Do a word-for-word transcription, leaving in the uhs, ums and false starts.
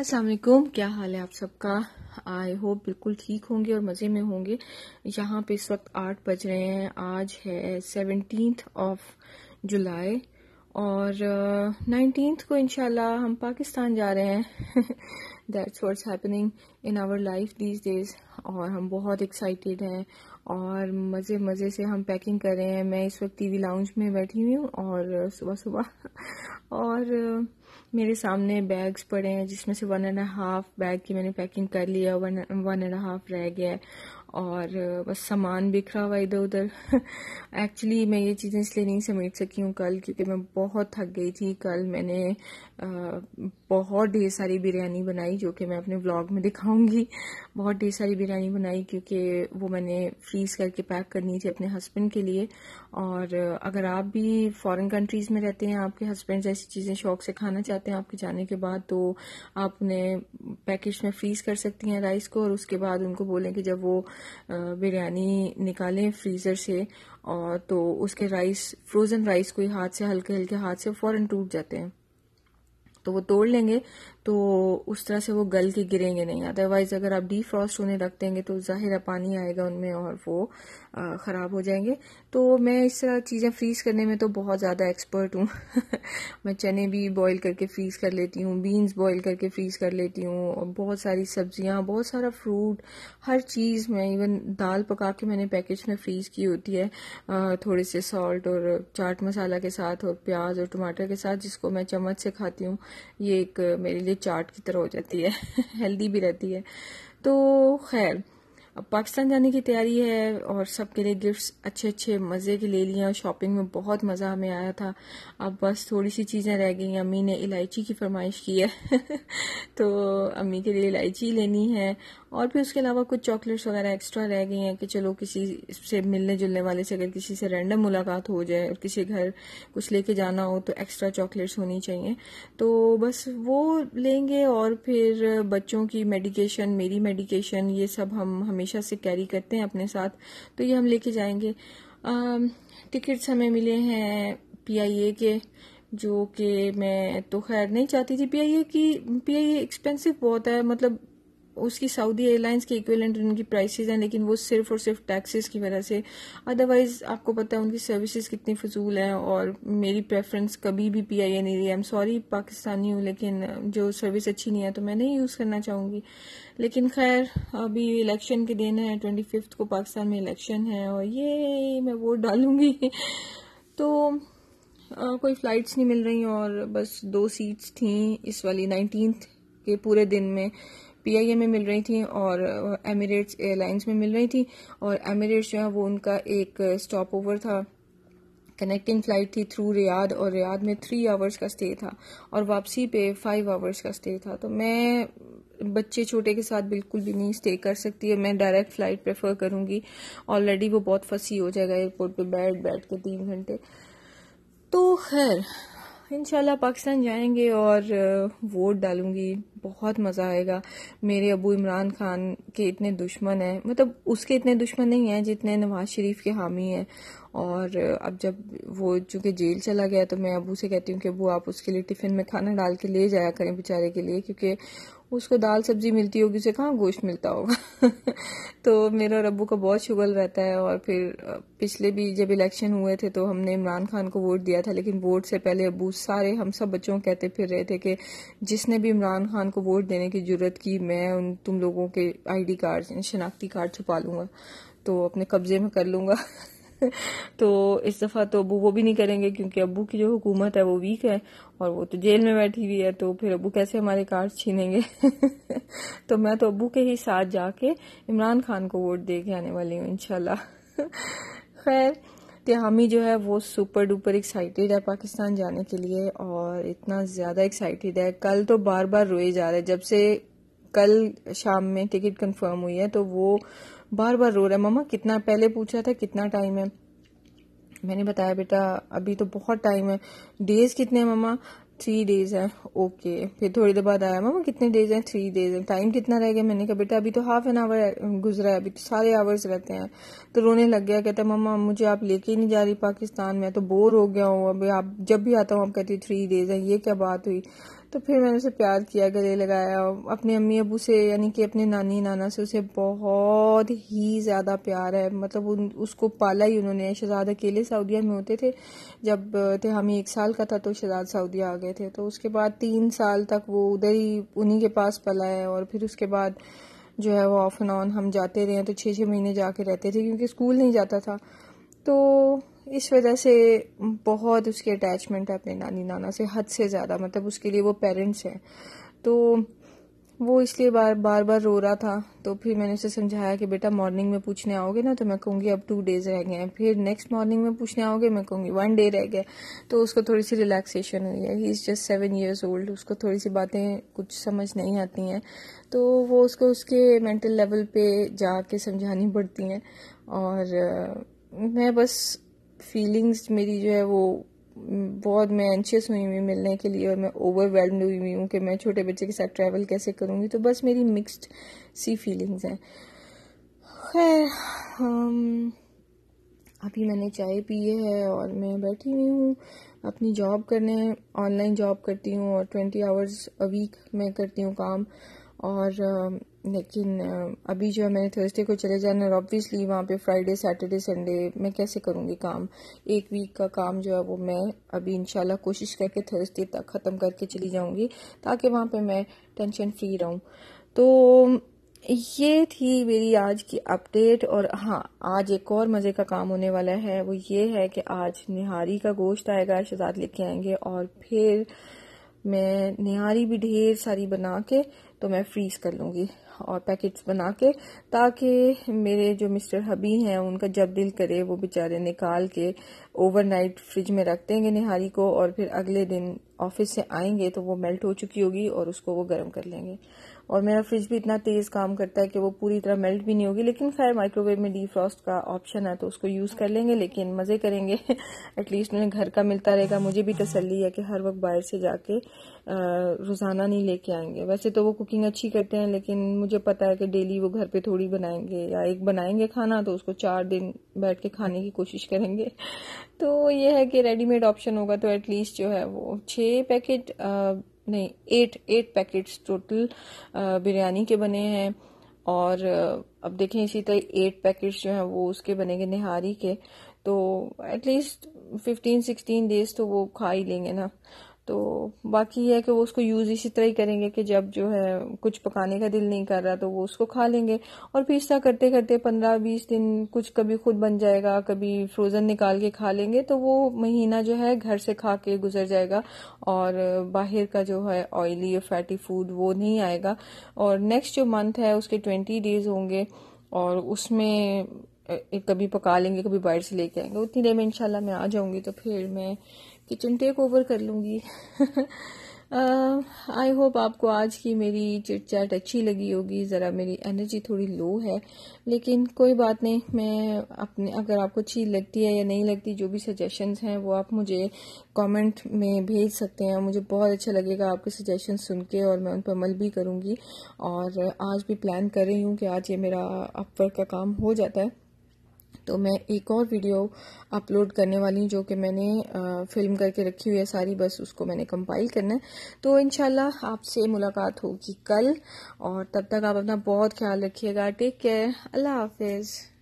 السلام علیکم، کیا حال ہے آپ سب کا؟ آئی ہوپ بالکل ٹھیک ہوں گے اور مزے میں ہوں گے. یہاں پہ اس وقت آٹھ بج رہے ہیں. آج ہے سیونٹینتھ آف جولائی اور نائنٹینتھ کو انشاءاللہ ہم پاکستان جا رہے ہیں. That's what's happening in our life these days. اور ہم بہت ایکسائٹیڈ ہیں اور مزے مزے سے ہم پیکنگ کر رہے ہیں. میں اس وقت ٹی وی لاؤنج میں بیٹھی ہوئی ہوں اور صبح صبح اور میرے سامنے بیگز پڑے ہیں جس میں سے ون اینڈ ہاف بیگ کی میں نے پیکنگ کر لیا، ون ون اینڈ ہاف رہ گیا ہے اور بس سامان بکھرا ہوا ادھر ادھر. ایکچولی میں یہ چیزیں اس لیے نہیں سمیٹ سکی ہوں کل کیونکہ میں بہت تھک گئی تھی. کل میں نے بہت ڈھیر ساری بریانی بنائی جو کہ میں اپنے بلاگ میں دکھاؤں گی. بہت ڈھیر ساری بریانی بنائی کیونکہ وہ میں نے فریز کر کے پیک کرنی تھی اپنے ہسبینڈ کے لیے. اور اگر آپ بھی فارن کنٹریز میں رہتے ہیں، آپ کے ہسبینڈ ایسی چیزیں شوق سے کھانا چاہتے ہیں آپ کے جانے کے بعد، تو آپ انہیں پیکٹ میں فریز کر سکتی ہیں رائس کو. اور اس کے بعد ان کو بولیں کہ جب وہ بریانی نکالیں فریزر سے اور تو اس کے رائس، فروزن رائس کو ہاتھ سے ہلکے ہلکے ہاتھ سے فوراً ٹوٹ جاتے ہیں تو وہ توڑ لیں گے تو اس طرح سے وہ گل کے گریں گے نہیں. ادروائز اگر آپ ڈی فروسٹ ہونے رکھ دیں گے تو ظاہر پانی آئے گا ان میں اور وہ خراب ہو جائیں گے. تو میں اس طرح چیزیں فریز کرنے میں تو بہت زیادہ ایکسپرٹ ہوں. میں چنے بھی بوائل کر کے فریز کر لیتی ہوں، بینز بوائل کر کے فریز کر لیتی ہوں، اور بہت ساری سبزیاں، بہت سارا فروٹ، ہر چیز. میں ایون دال پکا کے میں نے پیکٹ میں فریز کی ہوتی ہے تھوڑے سے سالٹ اور چاٹ مسالہ کے ساتھ اور پیاز اور ٹماٹر کے ساتھ، جس کو میں چمچ سے کھاتی ہوں. یہ ایک میرے لیے چاٹ کی طرح ہو جاتی ہے، ہیلدی بھی رہتی ہے. تو خیر اب پاکستان جانے کی تیاری ہے اور سب کے لیے گفٹس اچھے اچھے مزے کے لے لیے. اور شاپنگ میں بہت مزہ ہمیں آیا تھا. اب بس تھوڑی سی چیزیں رہ گئی ہیں. امی نے الائچی کی فرمائش کی ہے تو امی کے لیے الائچی لینی ہے اور پھر اس کے علاوہ کچھ چاکلیٹس وغیرہ ایکسٹرا رہ گئی ہیں کہ چلو کسی سے ملنے جلنے والے سے اگر کسی سے رینڈم ملاقات ہو جائے اور کسی گھر کچھ لے کے جانا ہو تو ایکسٹرا چاکلیٹس ہونی چاہیے. تو بس وہ لیں گے اور پھر بچوں کی میڈیکیشن، میری میڈیکیشن، یہ سب ہم ہمیشہ سے کیری کرتے ہیں اپنے ساتھ تو یہ ہم لے کے جائیں گے. ٹکٹس ہمیں ملے ہیں پی آئی اے کے، جو کہ میں تو خیر نہیں چاہتی تھی. پی آئی اے کی پی آئی اے ایکسپینسو بہت ہے، مطلب اس کی سعودی ایئر لائنس کے ایکویلنٹ ان کی پرائسز ہیں، لیکن وہ صرف اور صرف ٹیکسز کی وجہ سے. ادروائز آپ کو پتہ ہے ان کی سروسز کتنی فضول ہیں اور میری پریفرنس کبھی بھی پی آئی اے نہیں رہی. ایم سوری، پاکستانی ہوں لیکن جو سروس اچھی نہیں ہے تو میں نہیں یوز کرنا چاہوں گی. لیکن خیر ابھی الیکشن کے دن ہے، ٹوئنٹی ففتھ کو پاکستان میں الیکشن ہے اور یہ میں ووٹ ڈالوں گی. تو کوئی فلائٹس نہیں مل رہی اور بس دو سیٹس تھیں اس والی نائنٹینتھ کے پورے دن میں پی آئی اے میں مل رہی تھیں اور ایمیریٹس ایئر لائنس میں مل رہی تھیں. اور ایمیریٹس جو ہے وہ ان کا ایک سٹاپ اوور تھا، کنیکٹنگ فلائٹ تھی تھرو ریاض، اور ریاض میں تھری آورز کا سٹے تھا اور واپسی پہ فائیو آورز کا سٹے تھا. تو میں بچے چھوٹے کے ساتھ بالکل بھی نہیں سٹے کر سکتی ہے. میں ڈائریکٹ فلائٹ پریفر کروں گی. آلریڈی وہ بہت پھنسی ہو جائے گا ایئرپورٹ پہ بیٹھ بیٹھ کے تین گھنٹے. تو خیر انشاءاللہ پاکستان جائیں گے اور ووٹ ڈالوں گی، بہت مزہ آئے گا. میرے ابو عمران خان کے اتنے دشمن ہیں، مطلب اس کے اتنے دشمن نہیں ہیں جتنے نواز شریف کے حامی ہیں. اور اب جب وہ چونکہ جیل چلا گیا تو میں ابو سے کہتی ہوں کہ ابو آپ اس کے لیے ٹفن میں کھانا ڈال کے لے جایا کریں بیچارے کے لیے، کیونکہ اس کو دال سبزی ملتی ہوگی، اسے کہاں گوشت ملتا ہوگا. تو میرا اور ابو کا بہت شغل رہتا ہے. اور پھر پچھلے بھی جب الیکشن ہوئے تھے تو ہم نے عمران خان کو ووٹ دیا تھا، لیکن ووٹ سے پہلے ابو سارے ہم سب بچوں کہتے پھر رہے تھے کہ جس نے بھی عمران خان کو ووٹ دینے کی جرت کی میں ان تم لوگوں کے آئی ڈی کارڈ، شناختی کارڈ چھپا لوں گا، تو اپنے قبضے میں کر لوں گا. تو اس دفعہ تو ابو وہ بھی نہیں کریں گے کیونکہ ابو کی جو حکومت ہے وہ ویک ہے اور وہ تو جیل میں بیٹھی ہوئی ہے، تو پھر ابو کیسے ہمارے کارڈ چھینیں گے. تو میں تو ابو کے ہی ساتھ جا کے عمران خان کو ووٹ دے کے آنے والی ہوں انشاءاللہ. خیر تیامی جو ہے وہ سپر ڈوپر ایکسائٹیڈ ہے پاکستان جانے کے لیے اور اتنا زیادہ ایکسائٹیڈ ہے. کل تو بار بار روئے جا رہے. جب سے کل شام میں ٹکٹ کنفرم ہوئی ہے تو وہ بار بار رو رہا ہے، مما کتنا، پہلے پوچھا تھا کتنا ٹائم ہے، میں نے بتایا بیٹا ابھی تو بہت ٹائم ہے. ڈیز کتنے ہیں مما؟ تھری ڈیز ہیں. اوکے. پھر تھوڑی دیر بعد آیا مما کتنے ڈیز ہیں؟ تھری ڈیز ہیں. ٹائم کتنا رہ گیا؟ میں نے کہا بیٹا ابھی تو ہاف این آور گزرا ہے، ابھی تو سارے آورز رہتے ہیں. تو رونے لگ گیا، کہتا مما مجھے آپ لے کے ہی نہیں جا رہی پاکستان، میں تو بور ہو گیا ہوں. ابھی آپ جب بھی آتا ہوں آپ کہتی تھری ڈیز ہیں، یہ کیا بات ہوئی. تو پھر میں نے اسے پیار کیا, گلے لگایا. اپنے امی ابو سے یعنی کہ اپنے نانی نانا سے اسے بہت ہی زیادہ پیار ہے, مطلب اس کو پالا ہی انہوں نے. شہزاد اکیلے سعودیہ میں ہوتے تھے, جب تہامی ایک سال کا تھا تو شہزاد سعودیہ آ گئے تھے, تو اس کے بعد تین سال تک وہ ادھر ہی انہی کے پاس پلا ہے. اور پھر اس کے بعد جو ہے وہ آف اینڈ آن ہم جاتے رہے ہیں, تو چھ چھ مہینے جا کے رہتے تھے کیونکہ اسکول نہیں جاتا تھا, تو اس وجہ سے بہت اس کی اٹیچمنٹ ہے اپنے نانی نانا سے, حد سے زیادہ. مطلب اس کے لیے وہ پیرنٹس ہیں, تو وہ اس لیے بار بار بار رو رہا تھا. تو پھر میں نے اسے سمجھایا کہ بیٹا مارننگ میں پوچھنے آؤ گے نا تو میں کہوں گی اب ٹو ڈیز رہ گئے ہیں, پھر نیکسٹ مارننگ میں پوچھنے آؤ گے میں کہوں گی ون ڈے رہ گئے. تو اس کو تھوڑی سی ریلیکسیشن ہوئی ہے, he is just seven years old, اس کو تھوڑی سی باتیں کچھ سمجھ نہیں آتی ہیں, تو وہ اس کو اس کے مینٹل لیول پہ جا کے سمجھانی پڑتی ہیں. اور میں بس فیلنگز میری جو ہے وہ بہت, میں اینشیس ہوئی ہوئی ملنے کے لیے, اور میں اوور ویلمڈ ہوئی ہوئی ہوں کہ میں چھوٹے بچے کے ساتھ ٹریول کیسے کروں گی. تو بس میری مکسڈ سی فیلنگز ہیں. خیر ابھی میں نے چائے پیے ہے اور میں بیٹھی ہوئی ہوں, اپنی جاب کرنے, آن لائن جاب کرتی ہوں اور ٹوینٹی آورز اے ویک میں کرتی ہوں کام. اور لیکن ابھی جو ہے میں نے تھرسڈے کو چلے جانا, اور آبویسلی وہاں پہ فرائیڈے سیٹرڈے سنڈے میں کیسے کروں گی کام. ایک ویک کا کام جو ہے وہ میں ابھی انشاءاللہ کوشش کر کے تھرسڈے تک ختم کر کے چلی جاؤں گی, تاکہ وہاں پہ میں ٹینشن فری رہوں. تو یہ تھی میری آج کی اپڈیٹ. اور ہاں, آج ایک اور مزے کا کام ہونے والا ہے, وہ یہ ہے کہ آج نہاری کا گوشت آئے گا, شہزاد لے کے آئیں گے, اور پھر میں نہاری بھی ڈھیر ساری بنا کے تو میں فریز کر لوں گی اور پیکٹس بنا کے, تاکہ میرے جو مسٹر حبی ہیں ان کا جب دل کرے وہ بیچارے نکال کے اوور نائٹ فریج میں رکھ دیں گے نہاری کو, اور پھر اگلے دن آفس سے آئیں گے تو وہ میلٹ ہو چکی ہوگی اور اس کو وہ گرم کر لیں گے. اور میرا فریج بھی اتنا تیز کام کرتا ہے کہ وہ پوری طرح میلٹ بھی نہیں ہوگی, لیکن خیر مائکرو ویو میں ڈی فروسٹ کا آپشن ہے تو اس کو یوز کر لیں گے, لیکن مزے کریں گے. ایٹ لیسٹ انہیں گھر کا ملتا رہے گا, مجھے بھی تسلی ہے کہ ہر وقت باہر سے جا کے روزانہ نہیں لے کے آئیں گے. ویسے تو وہ کوکنگ اچھی کرتے ہیں, لیکن مجھے پتا ہے کہ ڈیلی وہ گھر پہ تھوڑی بنائیں گے, یا ایک بنائیں گے کھانا تو اس کو چار دن بیٹھ کے کھانے کی کوشش کریں گے. تو یہ ہے کہ ریڈی میڈ آپشن ہوگا تو ایٹ لیسٹ جو ہے وہ چھ پیکٹ نہیں eight eight packets total biryani کے بنے ہیں, اور اب دیکھیں اسی طرح ایٹ پیکٹس جو ہیں وہ اس کے بنیں گے نہاری کے, تو at least fifteen sixteen days تو وہ کھا ہی لیں گے نا. تو باقی یہ ہے کہ وہ اس کو یوز اسی طرح ہی کریں گے کہ جب جو ہے کچھ پکانے کا دل نہیں کر رہا تو وہ اس کو کھا لیں گے, اور پھر اس طرح کرتے کرتے پندرہ بیس دن کچھ کبھی خود بن جائے گا, کبھی فروزن نکال کے کھا لیں گے, تو وہ مہینہ جو ہے گھر سے کھا کے گزر جائے گا, اور باہر کا جو ہے آئلی اور فیٹی فوڈ وہ نہیں آئے گا. اور نیکسٹ جو منتھ ہے اس کے ٹوینٹی ڈیز ہوں گے, اور اس میں کبھی پکا لیں گے کبھی باہر سے لے کے آئیں گے. اتنی دیر میں انشاءاللہ میں آ جاؤں گی تو پھر میں کچن ٹیک اوور کر لوں گی. آئی ہوپ آپ کو آج کی میری چٹ چیٹ اچھی لگی ہوگی. ذرا میری انرجی تھوڑی لو ہے, لیکن کوئی بات نہیں. میں اپنے, اگر آپ کو اچھی لگتی ہے یا نہیں لگتی, جو بھی سجیشنز ہیں وہ آپ مجھے کامنٹ میں بھیج سکتے ہیں. مجھے بہت اچھا لگے گا آپ کے سجیشن سن کے, اور میں ان پر عمل بھی کروں گی. اور آج بھی پلان کر رہی ہوں کہ آج یہ میرا اپ ورک کا کام ہو جاتا ہے تو میں ایک اور ویڈیو اپلوڈ کرنے والی ہوں, جو کہ میں نے فلم کر کے رکھی ہوئی ہے ساری, بس اس کو میں نے کمپائل کرنا ہے. تو انشاءاللہ آپ سے ملاقات ہوگی کل, اور تب تک آپ اپنا بہت خیال رکھیے گا. ٹیک کیئر, اللہ حافظ.